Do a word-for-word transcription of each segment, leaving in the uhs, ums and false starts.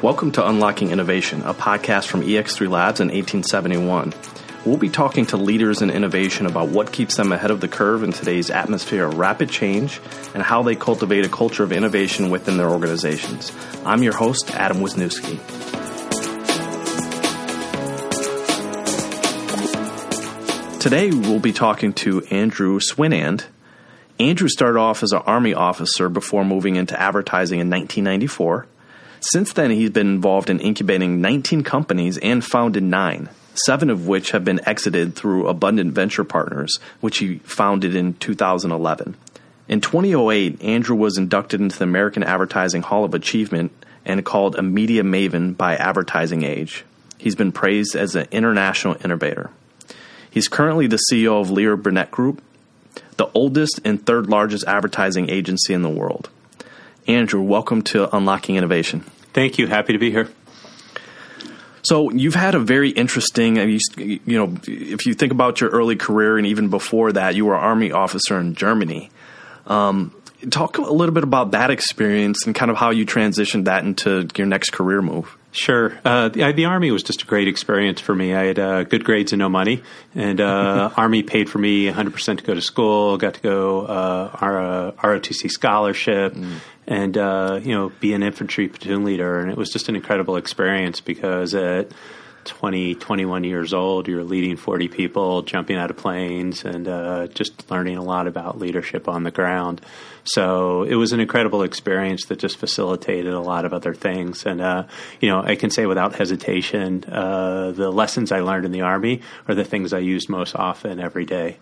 Welcome to Unlocking Innovation, a podcast from E X three Labs in eighteen seventy-one. We'll be talking to leaders in innovation about what keeps them ahead of the curve in today's atmosphere of rapid change and how they cultivate a culture of innovation within their organizations. I'm your host, Adam Wisniewski. Today, we'll be talking to Andrew Swinand. Andrew started off as an Army officer before moving into advertising in nineteen ninety-four. Since then, he's been involved in incubating nineteen companies and founded nine. Seven of which have been exited through Abundant Venture Partners, which he founded in two thousand eleven. In twenty oh eight, Andrew was inducted into the American Advertising Hall of Achievement and called a media maven by Advertising Age. He's been praised as an international innovator. He's currently the C E O of Leo Burnett Group, the oldest and third largest advertising agency in the world. Andrew, welcome to Unlocking Innovation. Thank you. Happy to be here. So you've had a very interesting, you know, if you think about your early career and even before that, you were an Army officer in Germany. Um, talk a little bit about that experience and kind of how you transitioned that into your next career move. Sure. Uh, the, the Army was just a great experience for me. I had uh, good grades and no money, and uh, Army paid for me one hundred percent to go to school, got to go uh, R- ROTC scholarship, mm. and uh, you know, be an infantry platoon leader. And it was just an incredible experience because at twenty, twenty-one years old, you're leading forty people, jumping out of planes, and uh, just learning a lot about leadership on the ground. So it was an incredible experience that just facilitated a lot of other things. And, uh, you know, I can say without hesitation, uh, the lessons I learned in the Army are the things I use most often every day.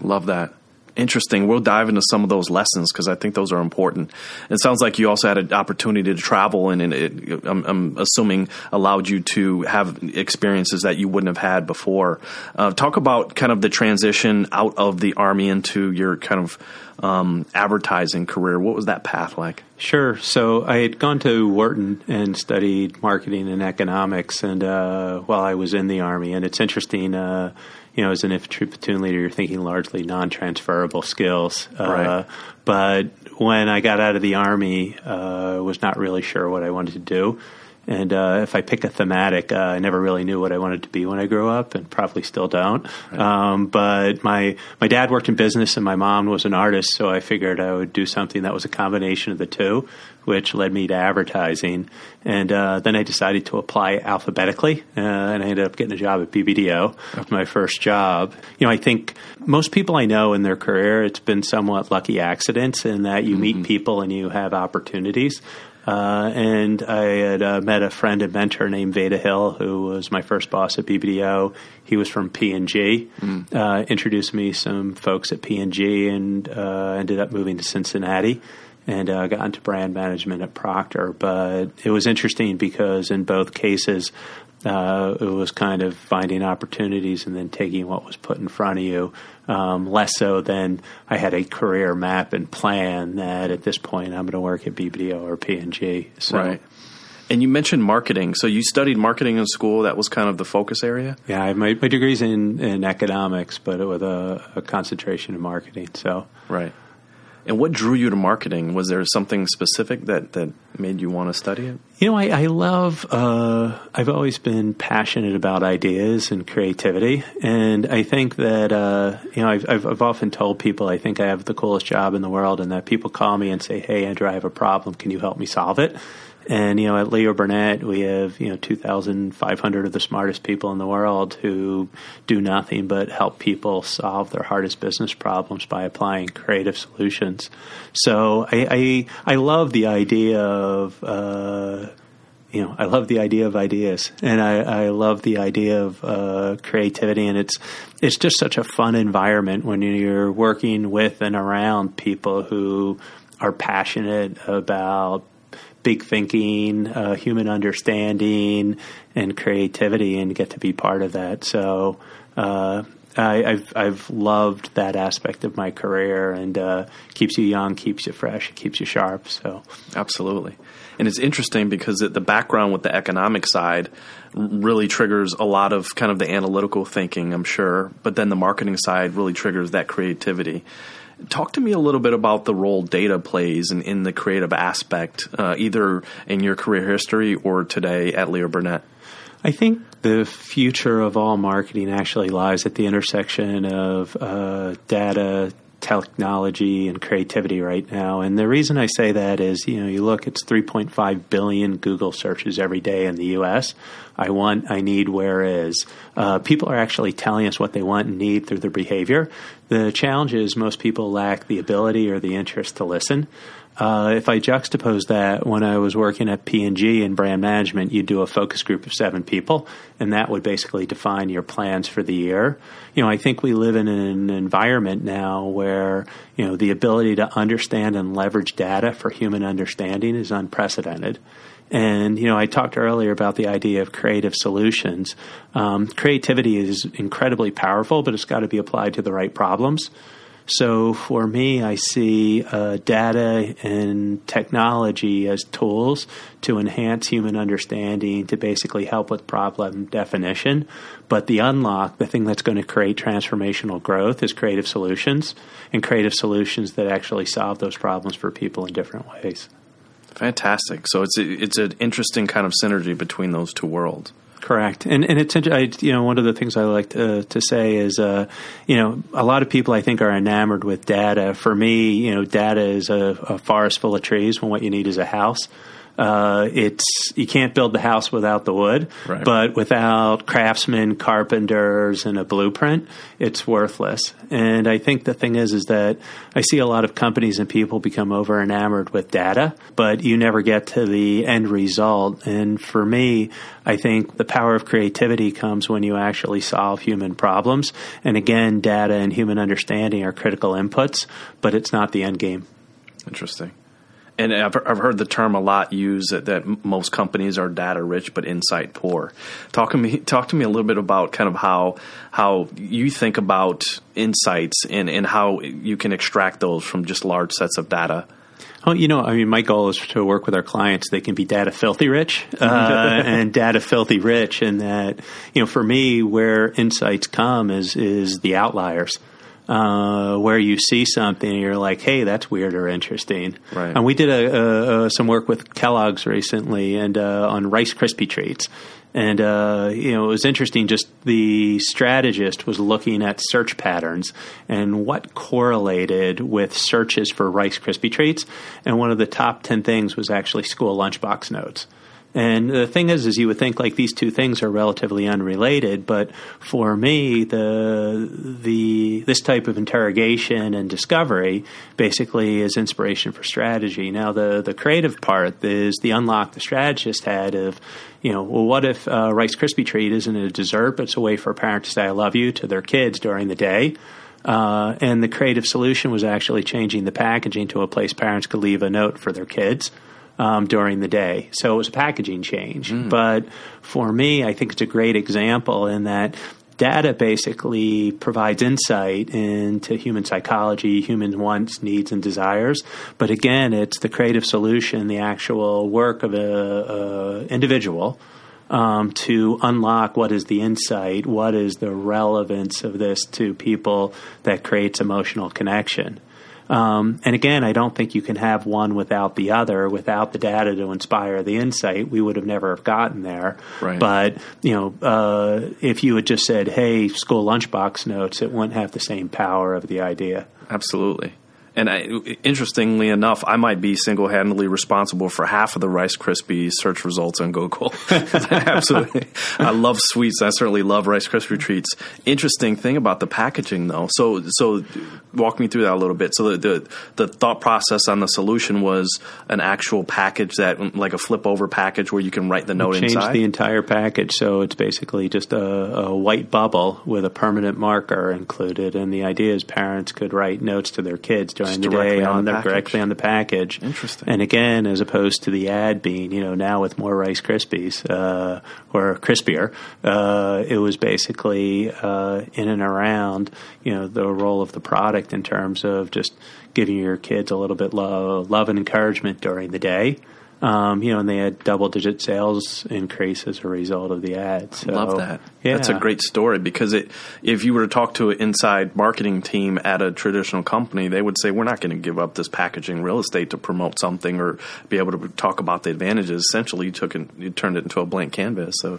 Love that. Interesting. We'll dive into some of those lessons because I think those are important. It sounds like you also had an opportunity to travel and, and it, I'm, I'm assuming allowed you to have experiences that you wouldn't have had before. Uh, talk about kind of the transition out of the Army into your kind of um, advertising career. What was that path like? Sure. So I had gone to Wharton and studied marketing and economics and uh, while I was in the Army. And it's interesting, uh, you know, as an infantry platoon leader, you're thinking largely non-transferable skills. Uh, right. But when I got out of the Army, uh, I was not really sure what I wanted to do. And uh, if I pick a thematic, uh, I never really knew what I wanted to be when I grew up and probably still don't. Right. Um, but my my dad worked in business and my mom was an artist, so I figured I would do something that was a combination of the two, which led me to advertising. And uh, then I decided to apply alphabetically, uh, and I ended up getting a job at B B D O, okay. My first job. You know, I think most people I know in their career, it's been somewhat lucky accidents in that you mm-hmm. meet people and you have opportunities. Uh, and I had uh, met a friend and mentor named Veda Hill, who was my first boss at B B D O. He was from P and G, mm. uh, introduced me some folks at P and G and uh, ended up moving to Cincinnati and uh, got into brand management at Procter. But it was interesting because in both cases, uh, it was kind of finding opportunities and then taking what was put in front of you. Um, less so than I had a career map and plan that at this point I'm going to work at B B D O or P and G. So. Right. And you mentioned marketing. So you studied marketing in school. That was kind of the focus area? Yeah, I, my, my degree's in, in economics, but with a, a concentration in marketing. So right. And what drew you to marketing? Was there something specific that, that made you want to study it? You know, I, I love uh, – I've always been passionate about ideas and creativity. And I think that, uh, you know, I've, I've, I've often told people I think I have the coolest job in the world and that people call me and say, hey, Andrew, I have a problem. Can you help me solve it? And, you know, at Leo Burnett, we have, you know, two thousand five hundred of the smartest people in the world who do nothing but help people solve their hardest business problems by applying creative solutions. So I I, I love the idea of, uh, you know, I love the idea of ideas and I, I love the idea of uh, creativity. And it's it's just such a fun environment when you're working with and around people who are passionate about big thinking, uh, human understanding, and creativity, and get to be part of that. So uh, I, I've I've loved that aspect of my career, and uh, keeps you young, keeps you fresh, keeps you sharp. So absolutely, and it's interesting because the background with the economic side really triggers a lot of kind of the analytical thinking, I'm sure, but then the marketing side really triggers that creativity. Talk to me a little bit about the role data plays in, in the creative aspect, uh, either in your career history or today at Leo Burnett. I think the future of all marketing actually lies at the intersection of uh, data, technology, and creativity right now. And the reason I say that is, you know, you look, it's three point five billion Google searches every day in the U S I want, I need, where is. Uh, people are actually telling us what they want and need through their behavior. The challenge is most people lack the ability or the interest to listen. Uh, if I juxtapose that, when I was working at P and G in brand management, you do a focus group of seven people, and that would basically define your plans for the year. You know, I think we live in an environment now where, you know, the ability to understand and leverage data for human understanding is unprecedented. And, you know, I talked earlier about the idea of creative solutions. Um, creativity is incredibly powerful, but it's got to be applied to the right problems. So for me, I see uh, data and technology as tools to enhance human understanding, to basically help with problem definition. But the unlock, the thing that's going to create transformational growth, is creative solutions, and creative solutions that actually solve those problems for people in different ways. Fantastic. So it's a, it's an interesting kind of synergy between those two worlds. Correct. And and it's, I, you know, one of the things I like to, to say is, uh, you know, a lot of people I think are enamored with data. For me, you know, data is a, a forest full of trees when what you need is a house. Uh, it's, you can't build the house without the wood, right. But without craftsmen, carpenters, and a blueprint, it's worthless. And I think the thing is, is that I see a lot of companies and people become over enamored with data, but you never get to the end result. And for me, I think the power of creativity comes when you actually solve human problems. And again, data and human understanding are critical inputs, but it's not the end game. Interesting. And I've I've heard the term a lot used that, that most companies are data rich but insight poor. Talk to me, talk to me a little bit about kind of how how you think about insights and, and how you can extract those from just large sets of data. Well, you know, I mean, my goal is to work with our clients. They can be data filthy rich uh, and data filthy rich, and that, you know, for me, where insights come is is the outliers. Uh, where you see something and you're like, hey, that's weird or interesting. Right. And we did a, a, a, some work with Kellogg's recently and uh, on Rice Krispie Treats. And, uh, you know, it was interesting. Just the strategist was looking at search patterns and what correlated with searches for Rice Krispie Treats. And one of the top ten things was actually school lunchbox notes. And the thing is, is you would think like these two things are relatively unrelated, but for me, the the this type of interrogation and discovery basically is inspiration for strategy. Now, the the creative part is the unlock the strategist had of, you know, well, what if uh, Rice Krispie Treat isn't a dessert, but it's a way for a parent to say I love you to their kids during the day? Uh, and the creative solution was actually changing the packaging to a place parents could leave a note for their kids. Um, during the day. So it was a packaging change. Mm. But for me, I think it's a great example in that data basically provides insight into human psychology, human wants, needs, and desires. But again, it's the creative solution, the actual work of a, a individual um, to unlock what is the insight, what is the relevance of this to people that creates emotional connection. Um, and again, I don't think you can have one without the other. Without the data to inspire the insight, we would have never have gotten there. Right. But, you know, uh, if you had just said, hey, school lunchbox notes, it wouldn't have the same power of the idea. Absolutely. And I, interestingly enough, I might be single-handedly responsible for half of the Rice Krispie search results on Google. Absolutely. I love sweets. I certainly love Rice Krispie Treats. Interesting thing about the packaging, though. So so walk me through that a little bit. So the, the, the thought process on the solution was an actual package, that like a flip-over package where you can write the note inside? We changed the entire package. So it's basically just a, a white bubble with a permanent marker included. And the idea is parents could write notes to their kids during the day on the directly on the package. Interesting. And again, as opposed to the ad being, you know, now with more Rice Krispies uh, or crispier, uh, it was basically uh, in and around, you know, the role of the product in terms of just giving your kids a little bit lo- love and encouragement during the day. Um, you know, and they had double-digit sales increase as a result of the ad. So, love that. Yeah. That's a great story, because it, if you were to talk to an inside marketing team at a traditional company, they would say, we're not going to give up this packaging real estate to promote something or be able to talk about the advantages. Essentially, you, took an, you turned it into a blank canvas so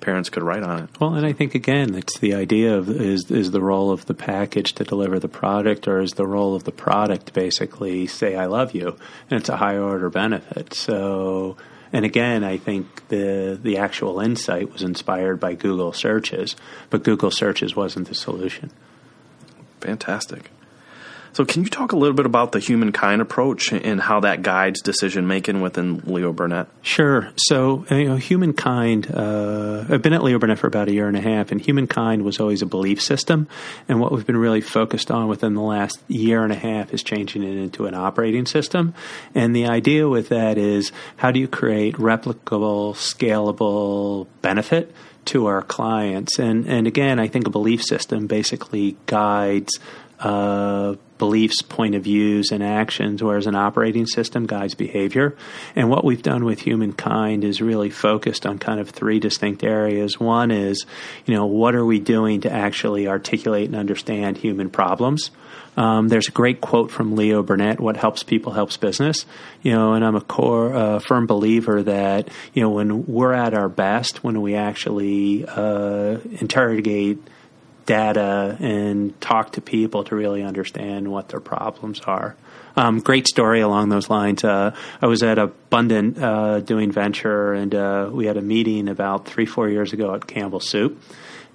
parents could write on it. Well, and I think, again, it's the idea of is, is the role of the package to deliver the product, or is the role of the product basically say, I love you, and it's a high-order benefit. So. So, and again, I think the the actual insight was inspired by Google searches, but Google searches wasn't the solution. Fantastic. So can you talk a little bit about the humankind approach and how that guides decision-making within Leo Burnett? Sure. So, you know, humankind, uh, I've been at Leo Burnett for about a year and a half, and humankind was always a belief system. And what we've been really focused on within the last year and a half is changing it into an operating system. And the idea with that is, how do you create replicable, scalable benefit to our clients? And, and again, I think a belief system basically guides uh beliefs, point of views, and actions, whereas an operating system guides behavior. And what we've done with humankind is really focused on kind of three distinct areas. One is, you know, what are we doing to actually articulate and understand human problems? Um, there's a great quote from Leo Burnett, what helps people helps business. You know, and I'm a core uh, firm believer that, you know, when we're at our best, when we actually uh, interrogate data and talk to people to really understand what their problems are. Um, great story along those lines. Uh, I was at Abundant uh, doing venture, and uh, we had a meeting about three, four years ago at Campbell Soup.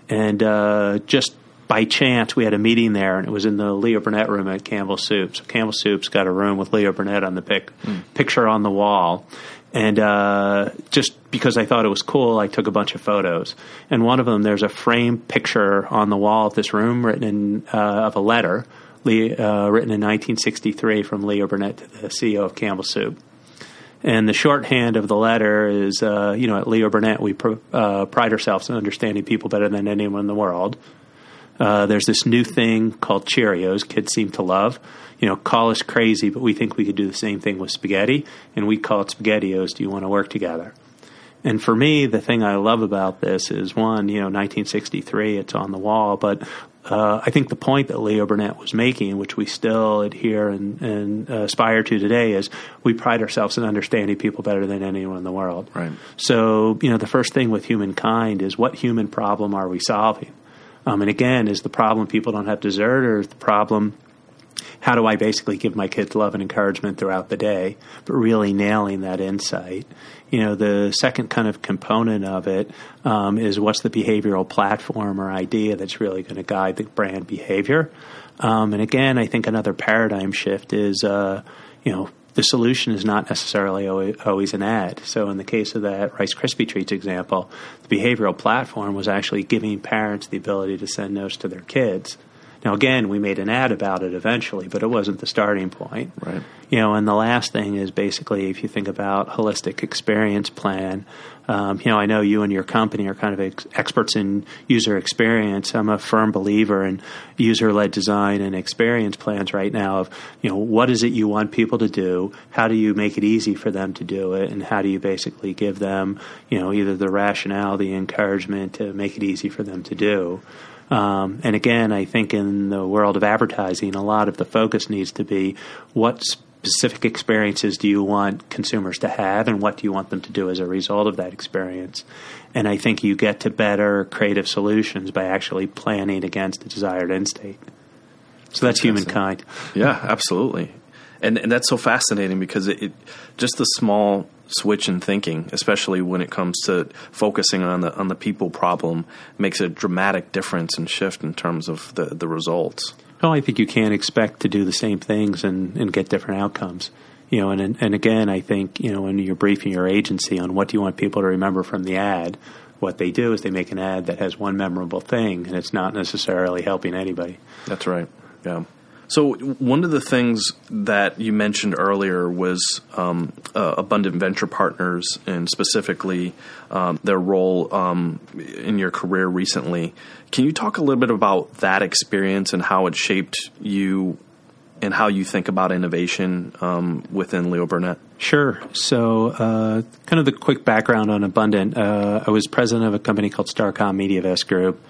And uh, just by chance, we had a meeting there, and it was in the Leo Burnett room at Campbell Soup. So Campbell Soup's got a room with Leo Burnett on the pic- mm. picture on the wall. And uh, just because I thought it was cool, I took a bunch of photos. And one of them, there's a framed picture on the wall of this room written in, uh, of a letter Lee, uh, written in nineteen sixty-three from Leo Burnett to the C E O of Campbell Soup. And the shorthand of the letter is, uh, you know, at Leo Burnett, we pr- uh, pride ourselves on understanding people better than anyone in the world. Uh, there's this new thing called Cheerios kids seem to love. You know, call us crazy, but we think we could do the same thing with spaghetti, and we call it SpaghettiOs. Do you want to work together? And for me, the thing I love about this is, one, you know, nineteen sixty-three, it's on the wall, but uh, I think the point that Leo Burnett was making, which we still adhere and, and uh, aspire to today, is we pride ourselves in understanding people better than anyone in the world. Right. So, you know, the first thing with humankind is, what human problem are we solving? Um, and again, is the problem people don't have dessert, or is the problem, how do I basically give my kids love and encouragement throughout the day, but really nailing that insight? You know, the second kind of component of it um, is, what's the behavioral platform or idea that's really going to guide the brand behavior? Um, and again, I think another paradigm shift is, uh, you know, the solution is not necessarily always an ad. So in the case of that Rice Krispie Treats example, the behavioral platform was actually giving parents the ability to send notes to their kids. Now, again, we made an ad about it eventually, but it wasn't the starting point. Right. You know, and the last thing is, basically, if you think about holistic experience plan, um, you know, I know you and your company are kind of ex- experts in user experience. I'm a firm believer in user-led design and experience plans right now of, you know, what is it you want people to do? How do you make it easy for them to do it? And how do you basically give them, you know, either the rationale, the encouragement to make it easy for them to do? Um, and again, I think in the world of advertising, a lot of the focus needs to be, what specific experiences do you want consumers to have, and what do you want them to do as a result of that experience? And I think you get to better creative solutions by actually planning against the desired end state. So that's humankind. Yeah, absolutely. And, and that's so fascinating, because it, it just the small switch in thinking, especially when it comes to focusing on the on the people problem, makes a dramatic difference and shift in terms of the, the results. Well, I think you can't expect to do the same things and, and get different outcomes. You know, and and again, I think, you know, when you're briefing your agency on what do you want people to remember from the ad, what they do is they make an ad that has one memorable thing, and it's not necessarily helping anybody. That's right. Yeah. So one of the things that you mentioned earlier was um, uh, Abundant Venture Partners, and specifically um, their role um, in your career recently. Can you talk a little bit about that experience and how it shaped you and how you think about innovation um, within Leo Burnett? Sure. So uh, kind of the quick background on Abundant. Uh, I was president of a company called Starcom MediaVest Group,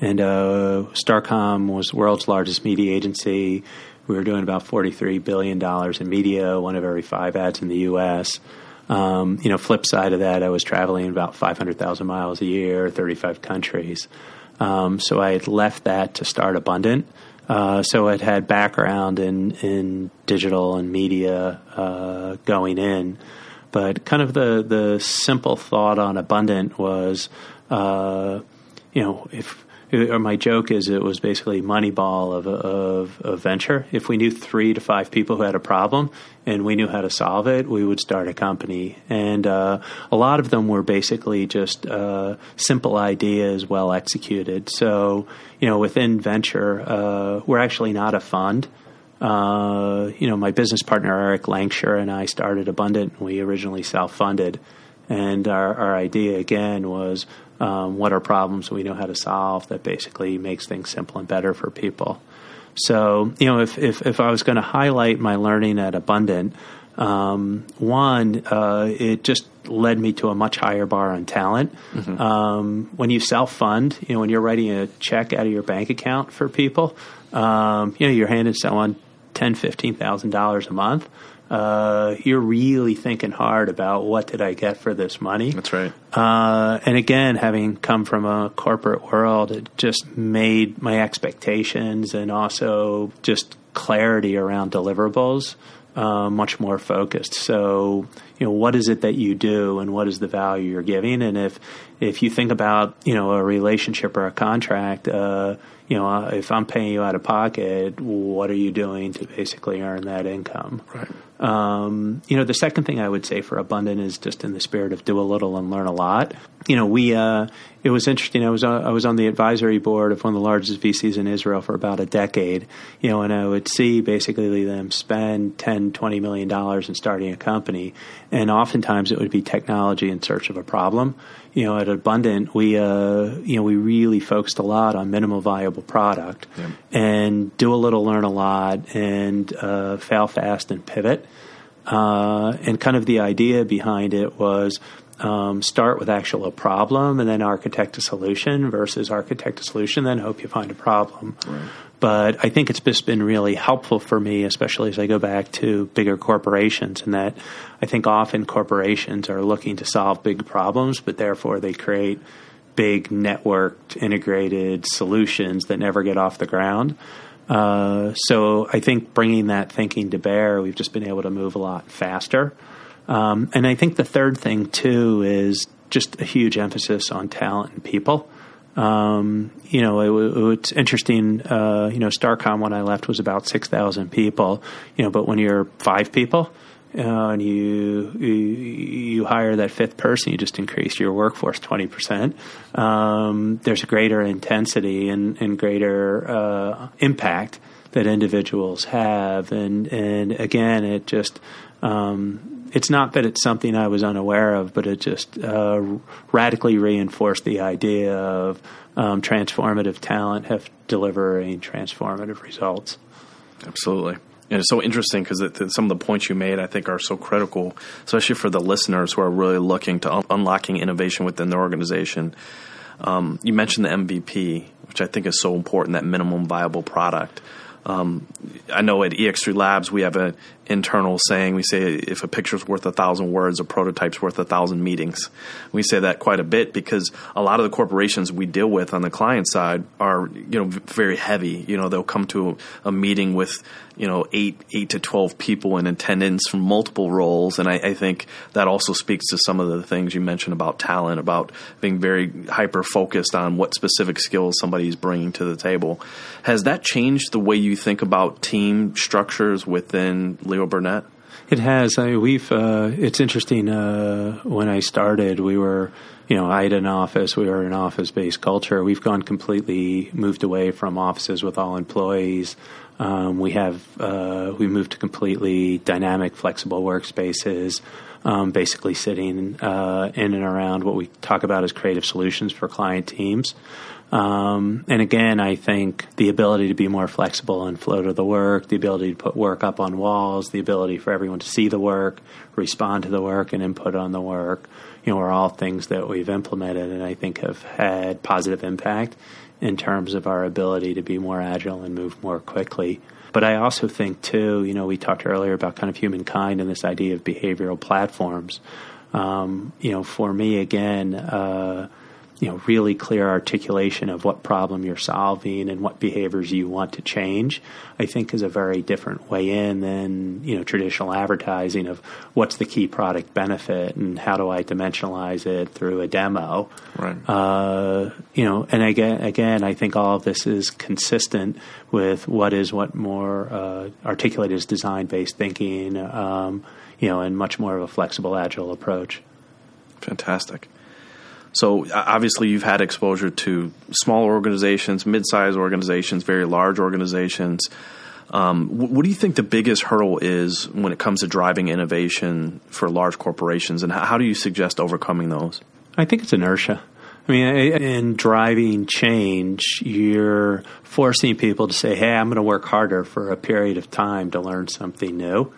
and uh, Starcom was the world's largest media agency. We were doing about forty-three billion dollars in media, one of every five ads in the U S Um, you know, flip side of that, I was traveling about five hundred thousand miles a year, thirty-five countries. Um, so I had left that to start Abundant. Uh, so I'd had background in, in digital and media uh, going in. But kind of the, the simple thought on Abundant was, uh, you know, if or my joke is it was basically Moneyball of, of of venture. If we knew three to five people who had a problem and we knew how to solve it, we would start a company. And uh, a lot of them were basically just uh, simple ideas well executed. So, you know, within venture, uh, we're actually not a fund. Uh, you know, my business partner, Eric Langshire, and I started Abundant. We originally self-funded. And our, our idea, again, was um, what are problems we know how to solve that basically makes things simple and better for people. So, you know, if if, if I was going to highlight my learning at Abundant, um, one, uh, it just led me to a much higher bar on talent. Mm-hmm. Um, when you self-fund, you know, when you're writing a check out of your bank account for people, um, you know, you're handing someone ten thousand dollars, fifteen thousand dollars a month. Uh, you're really thinking hard about what did I get for this money. That's right. Uh, and again, having come from a corporate world, it just made my expectations and also just clarity around deliverables uh, much more focused. So, you know, what is it that you do and what is the value you're giving? And if if you think about, you know, a relationship or a contract, uh, you know, if I'm paying you out of pocket, what are you doing to basically earn that income? Right. Um, you know, the second thing I would say for Abundant is just in the spirit of do a little and learn a lot. You know, we, uh, it was interesting. I was, uh, I was on the advisory board of one of the largest V Cs in Israel for about a decade, you know, and I would see basically them spend ten, twenty million dollars in starting a company. And oftentimes it would be technology in search of a problem. You know, at Abundant, we, uh, you know, we really focused a lot on minimal viable product. Yep. And do a little, learn a lot, and uh, fail fast and pivot. Uh, and kind of the idea behind it was um, start with actual problem and then architect a solution versus architect a solution, then hope you find a problem. Right. But I think it's just been really helpful for me, especially as I go back to bigger corporations, in that I think often corporations are looking to solve big problems, but therefore they create big networked, integrated solutions that never get off the ground. Uh, so I think bringing that thinking to bear, we've just been able to move a lot faster. Um, and I think the third thing, too, is just a huge emphasis on talent and people. Um, you know, it, it's interesting, uh, you know, Starcom when I left was about six thousand people, you know, but when you're five people uh, and you, you you hire that fifth person, you just increase your workforce twenty percent. Um, there's greater intensity and, and greater uh, impact that individuals have. And, and again, it just um, – it's not that it's something I was unaware of, but it just uh, radically reinforced the idea of um, transformative talent have delivering transformative results. Absolutely. And it's so interesting because some of the points you made, I think, are so critical, especially for the listeners who are really looking to un- unlocking innovation within their organization. Um, you mentioned the M V P, which I think is so important, that minimum viable product. Um, I know at E X three Labs we have an internal saying. We say if a picture's worth a thousand words, a prototype's worth a thousand meetings. We say that quite a bit because a lot of the corporations we deal with on the client side are, you know, very heavy. You know, they'll come to a, a meeting with, you know, eight eight to twelve people in attendance from multiple roles, and I, I think that also speaks to some of the things you mentioned about talent, about being very hyper focused on what specific skills somebody's bringing to the table. Has that changed the way you think about team structures within Leo Burnett? It has. I mean, we've. Uh, it's interesting. Uh, when I started, we were, you know, I had an office. We were an office-based culture. We've gone completely moved away from offices with all employees. Um, we have. Uh, we moved to completely dynamic, flexible workspaces. Um, basically, sitting uh, in and around what we talk about as creative solutions for client teams. Um, and again, I think the ability to be more flexible and flow to the work, the ability to put work up on walls, the ability for everyone to see the work, respond to the work, and input on the work, you know, are all things that we've implemented and I think have had positive impact in terms of our ability to be more agile and move more quickly. But I also think, too, you know, we talked earlier about kind of humankind and this idea of behavioral platforms. Um, you know, for me, again, uh, you know, really clear articulation of what problem you're solving and what behaviors you want to change, I think is a very different way in than, you know, traditional advertising of what's the key product benefit and how do I dimensionalize it through a demo. Right. Uh, you know, and again, again, I think all of this is consistent with what is what more uh, articulated as design-based thinking, um, you know, and much more of a flexible, agile approach. Fantastic. So obviously you've had exposure to small organizations, mid-sized organizations, very large organizations. Um, what do you think the biggest hurdle is when it comes to driving innovation for large corporations, and how do you suggest overcoming those? I think it's inertia. I mean, in driving change, you're forcing people to say, hey, I'm going to work harder for a period of time to learn something new.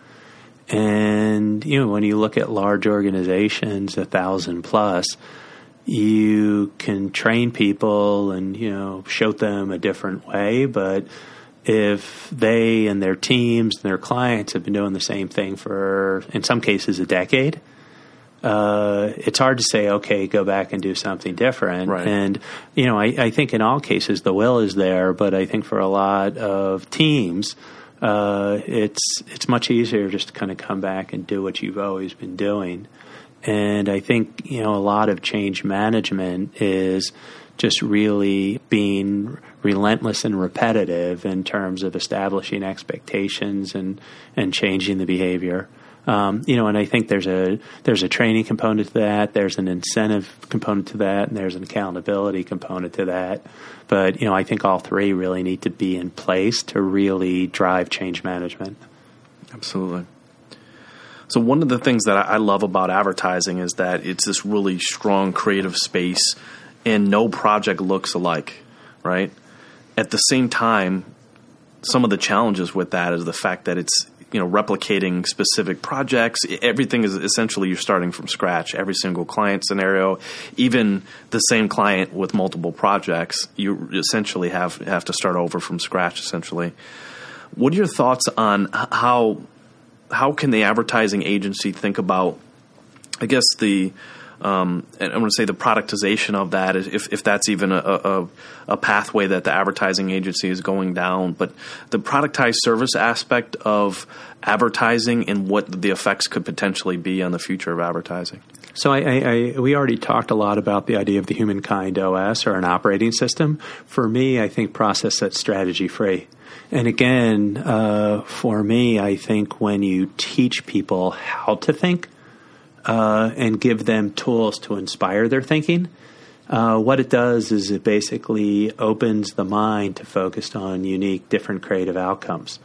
And, you know, when you look at large organizations, a thousand plus, you can train people and, you know, show them a different way, but if they and their teams and their clients have been doing the same thing for, in some cases, a decade, uh, it's hard to say, okay, go back and do something different. Right. And, you know, I, I think in all cases the will is there, but I think for a lot of teams, uh, it's it's much easier just to kind of come back and do what you've always been doing. And I think, you know, a lot of change management is just really being relentless and repetitive in terms of establishing expectations and, and changing the behavior. Um, you know, and I think there's a there's a training component to that, there's an incentive component to that, and there's an accountability component to that. But, you know, I think all three really need to be in place to really drive change management. Absolutely. So one of the things that I love about advertising is that it's this really strong creative space and no project looks alike, right? At the same time, some of the challenges with that is the fact that it's, you know, replicating specific projects. Everything is essentially you're starting from scratch, every single client scenario, even the same client with multiple projects, you essentially have, have to start over from scratch, essentially. What are your thoughts on how... How can the advertising agency think about, I guess, the um, – and I'm going to say the productization of that, if, if that's even a, a, a pathway that the advertising agency is going down. But the productized service aspect of advertising and what the effects could potentially be on the future of advertising. So I, I, I, we already talked a lot about the idea of the humankind O S or an operating system. For me, I think process that's strategy-free. And again, uh, for me, I think when you teach people how to think uh, and give them tools to inspire their thinking, uh, what it does is it basically opens the mind to focus on unique, different creative outcomes.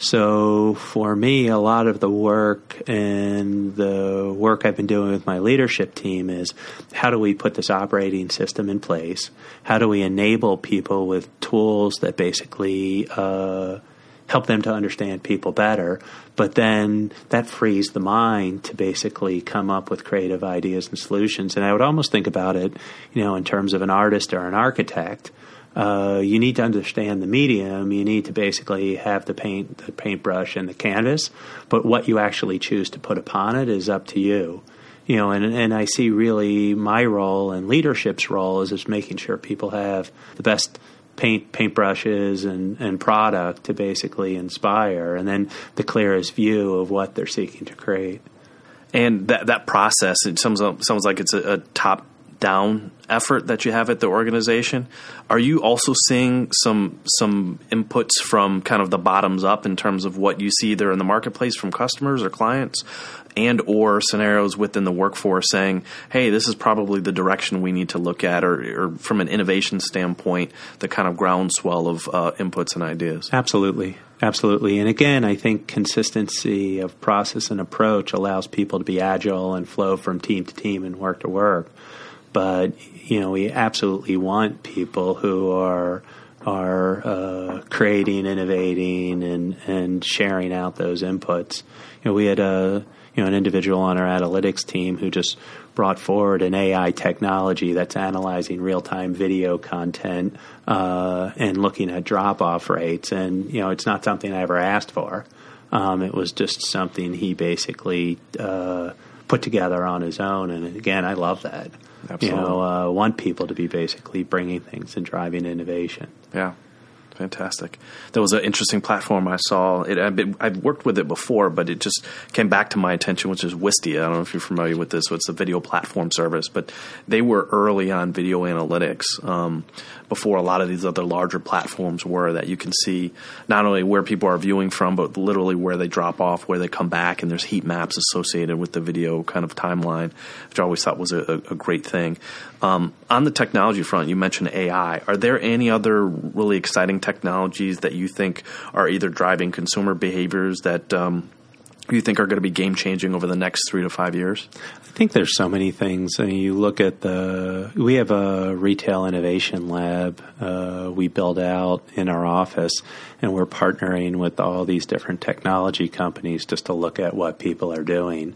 So for me, a lot of the work and the work I've been doing with my leadership team is how do we put this operating system in place? How do we enable people with tools that basically uh, help them to understand people better? But then that frees the mind to basically come up with creative ideas and solutions. And I would almost think about it, you know, in terms of an artist or an architect. Uh, you need to understand the medium. You need to basically have the paint, the paintbrush, and the canvas. But what you actually choose to put upon it is up to you. You know, and, and I see really my role and leadership's role is just making sure people have the best paint, paintbrushes and, and product to basically inspire, and then the clearest view of what they're seeking to create. And that that process, it sounds, sounds like it's a, a top down effort that you have at the organization. Are you also seeing some some inputs from kind of the bottoms up in terms of what you see either in the marketplace from customers or clients and or scenarios within the workforce saying, hey, this is probably the direction we need to look at, or, or from an innovation standpoint, the kind of groundswell of uh, inputs and ideas? Absolutely. Absolutely. And again, I think consistency of process and approach allows people to be agile and flow from team to team and work to work. But, you know, we absolutely want people who are are uh, creating, innovating, and, and sharing out those inputs. You know, we had a you know an individual on our analytics team who just brought forward an A I technology that's analyzing real-time video content uh, and looking at drop-off rates. And, you know, it's not something I ever asked for. Um, it was just something he basically uh, put together on his own. And, again, I love that. Absolutely. You know, uh, want people to be basically bringing things and driving innovation. Yeah, fantastic. There was an interesting platform I saw. It, I've, been, I've worked with it before, but it just came back to my attention, which is Wistia. I don't know if you're familiar with this. So it's a video platform service, but they were early on video analytics um, before a lot of these other larger platforms were, that you can see not only where people are viewing from, but literally where they drop off, where they come back, and there's heat maps associated with the video kind of timeline, which I always thought was a, a great thing. Um, on the technology front, you mentioned A I. Are there any other really exciting technologies that you think are either driving consumer behaviors that um, you think are going to be game-changing over the next three to five years? I think there's so many things. I mean, you look at the – we have a retail innovation lab uh, we build out in our office, and we're partnering with all these different technology companies just to look at what people are doing.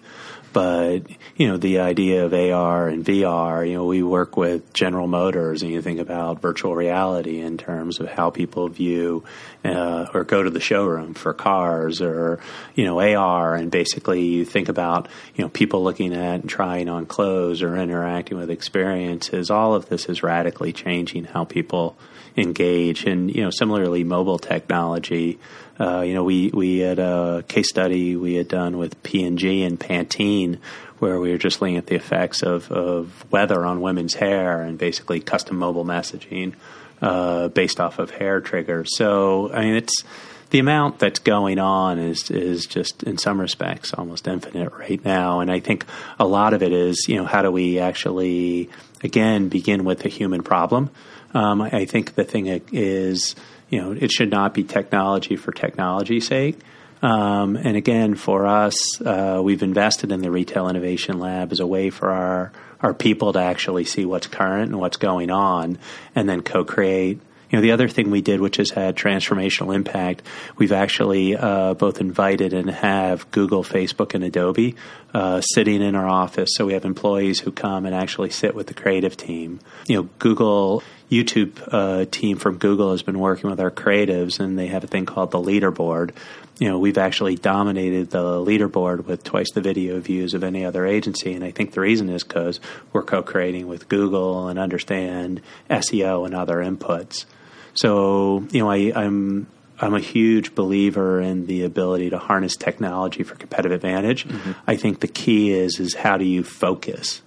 But, you know, the idea of A R and V R, you know, we work with General Motors, and you think about virtual reality in terms of how people view uh, or go to the showroom for cars, or, you know, A R. And basically you think about, you know, people looking at and trying on clothes or interacting with experiences. All of this is radically changing how people engage. And, you know, similarly, mobile technology. Uh, you know, we, we had a case study we had done with P and G and Pantene where we were just looking at the effects of, of weather on women's hair and basically custom mobile messaging uh, based off of hair triggers. So, I mean, it's the amount that's going on is is just in some respects almost infinite right now. And I think a lot of it is, you know, how do we actually, again, begin with a human problem? Um, I, I think the thing is, you know, it should not be technology for technology's sake. Um, and again, for us, uh, we've invested in the Retail Innovation Lab as a way for our, our people to actually see what's current and what's going on and then co-create. You know, the other thing we did, which has had transformational impact, we've actually uh, both invited and have Google, Facebook, and Adobe uh, sitting in our office. So we have employees who come and actually sit with the creative team. You know, Google... YouTube uh, team from Google has been working with our creatives, and they have a thing called the leaderboard. You know, we've actually dominated the leaderboard with twice the video views of any other agency, and I think the reason is because we're co-creating with Google and understand S E O and other inputs. So, you know, I, I'm I'm a huge believer in the ability to harness technology for competitive advantage. Mm-hmm. I think the key is is how do you focus?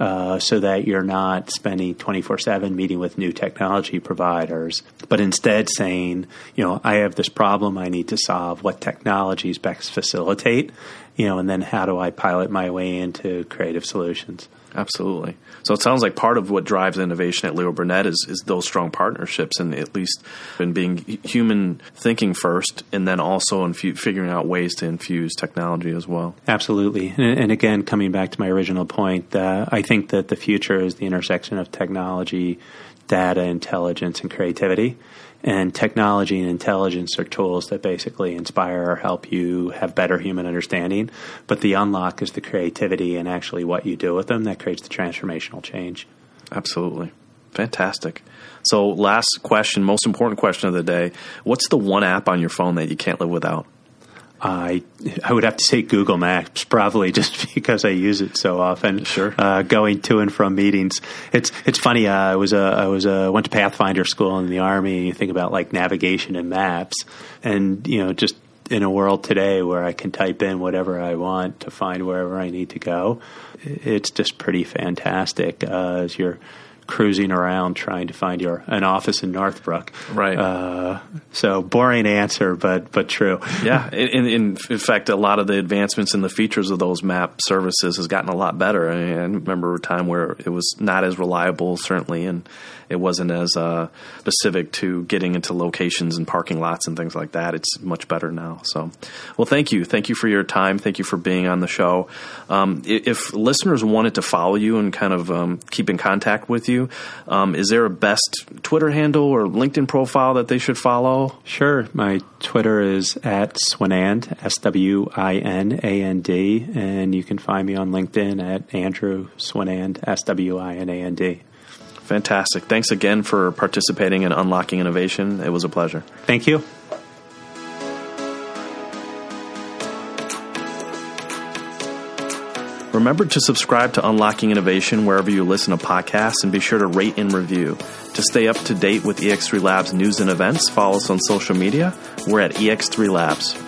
Uh, so that you're not spending twenty-four seven meeting with new technology providers, but instead saying, you know, I have this problem I need to solve. What technologies best facilitate, you know, and then how do I pilot my way into creative solutions? Absolutely. So it sounds like part of what drives innovation at Leo Burnett is, is those strong partnerships, and at least in being human thinking first, and then also in f- figuring out ways to infuse technology as well. Absolutely. And, and again, coming back to my original point, uh, I think that the future is the intersection of technology, data, intelligence, and creativity. And technology and intelligence are tools that basically inspire or help you have better human understanding. But the unlock is the creativity and actually what you do with them that creates the transformational change. Absolutely. Fantastic. So last question, most important question of the day. What's the one app on your phone that you can't live without? I I would have to say Google Maps, probably, just because I use it so often. Sure, uh, going to and from meetings. It's it's funny. Uh, I was a I was a went to Pathfinder school in the Army. And you think about like navigation and maps, and you know, just in a world today where I can type in whatever I want to find wherever I need to go, it's just pretty fantastic uh, as you're cruising around trying to find your an office in Northbrook. Right. Uh, so boring answer, but but true. Yeah. In, in, in fact, a lot of the advancements in the features of those map services has gotten a lot better. I, mean, I remember a time where it was not as reliable, certainly, and it wasn't as uh, specific to getting into locations and parking lots and things like that. It's much better now. So, well, thank you. Thank you for your time. Thank you for being on the show. Um, if listeners wanted to follow you and kind of um, keep in contact with you, um, is there a best Twitter handle or LinkedIn profile that they should follow? Sure. My Twitter is at Swinand, S W I N A N D, and you can find me on LinkedIn at Andrew Swinand, S W I N A N D. Fantastic. Thanks again for participating in Unlocking Innovation. It was a pleasure. Thank you. Remember to subscribe to Unlocking Innovation wherever you listen to podcasts, and be sure to rate and review. To stay up to date with E X three Labs news and events, follow us on social media. We're at E X three Labs.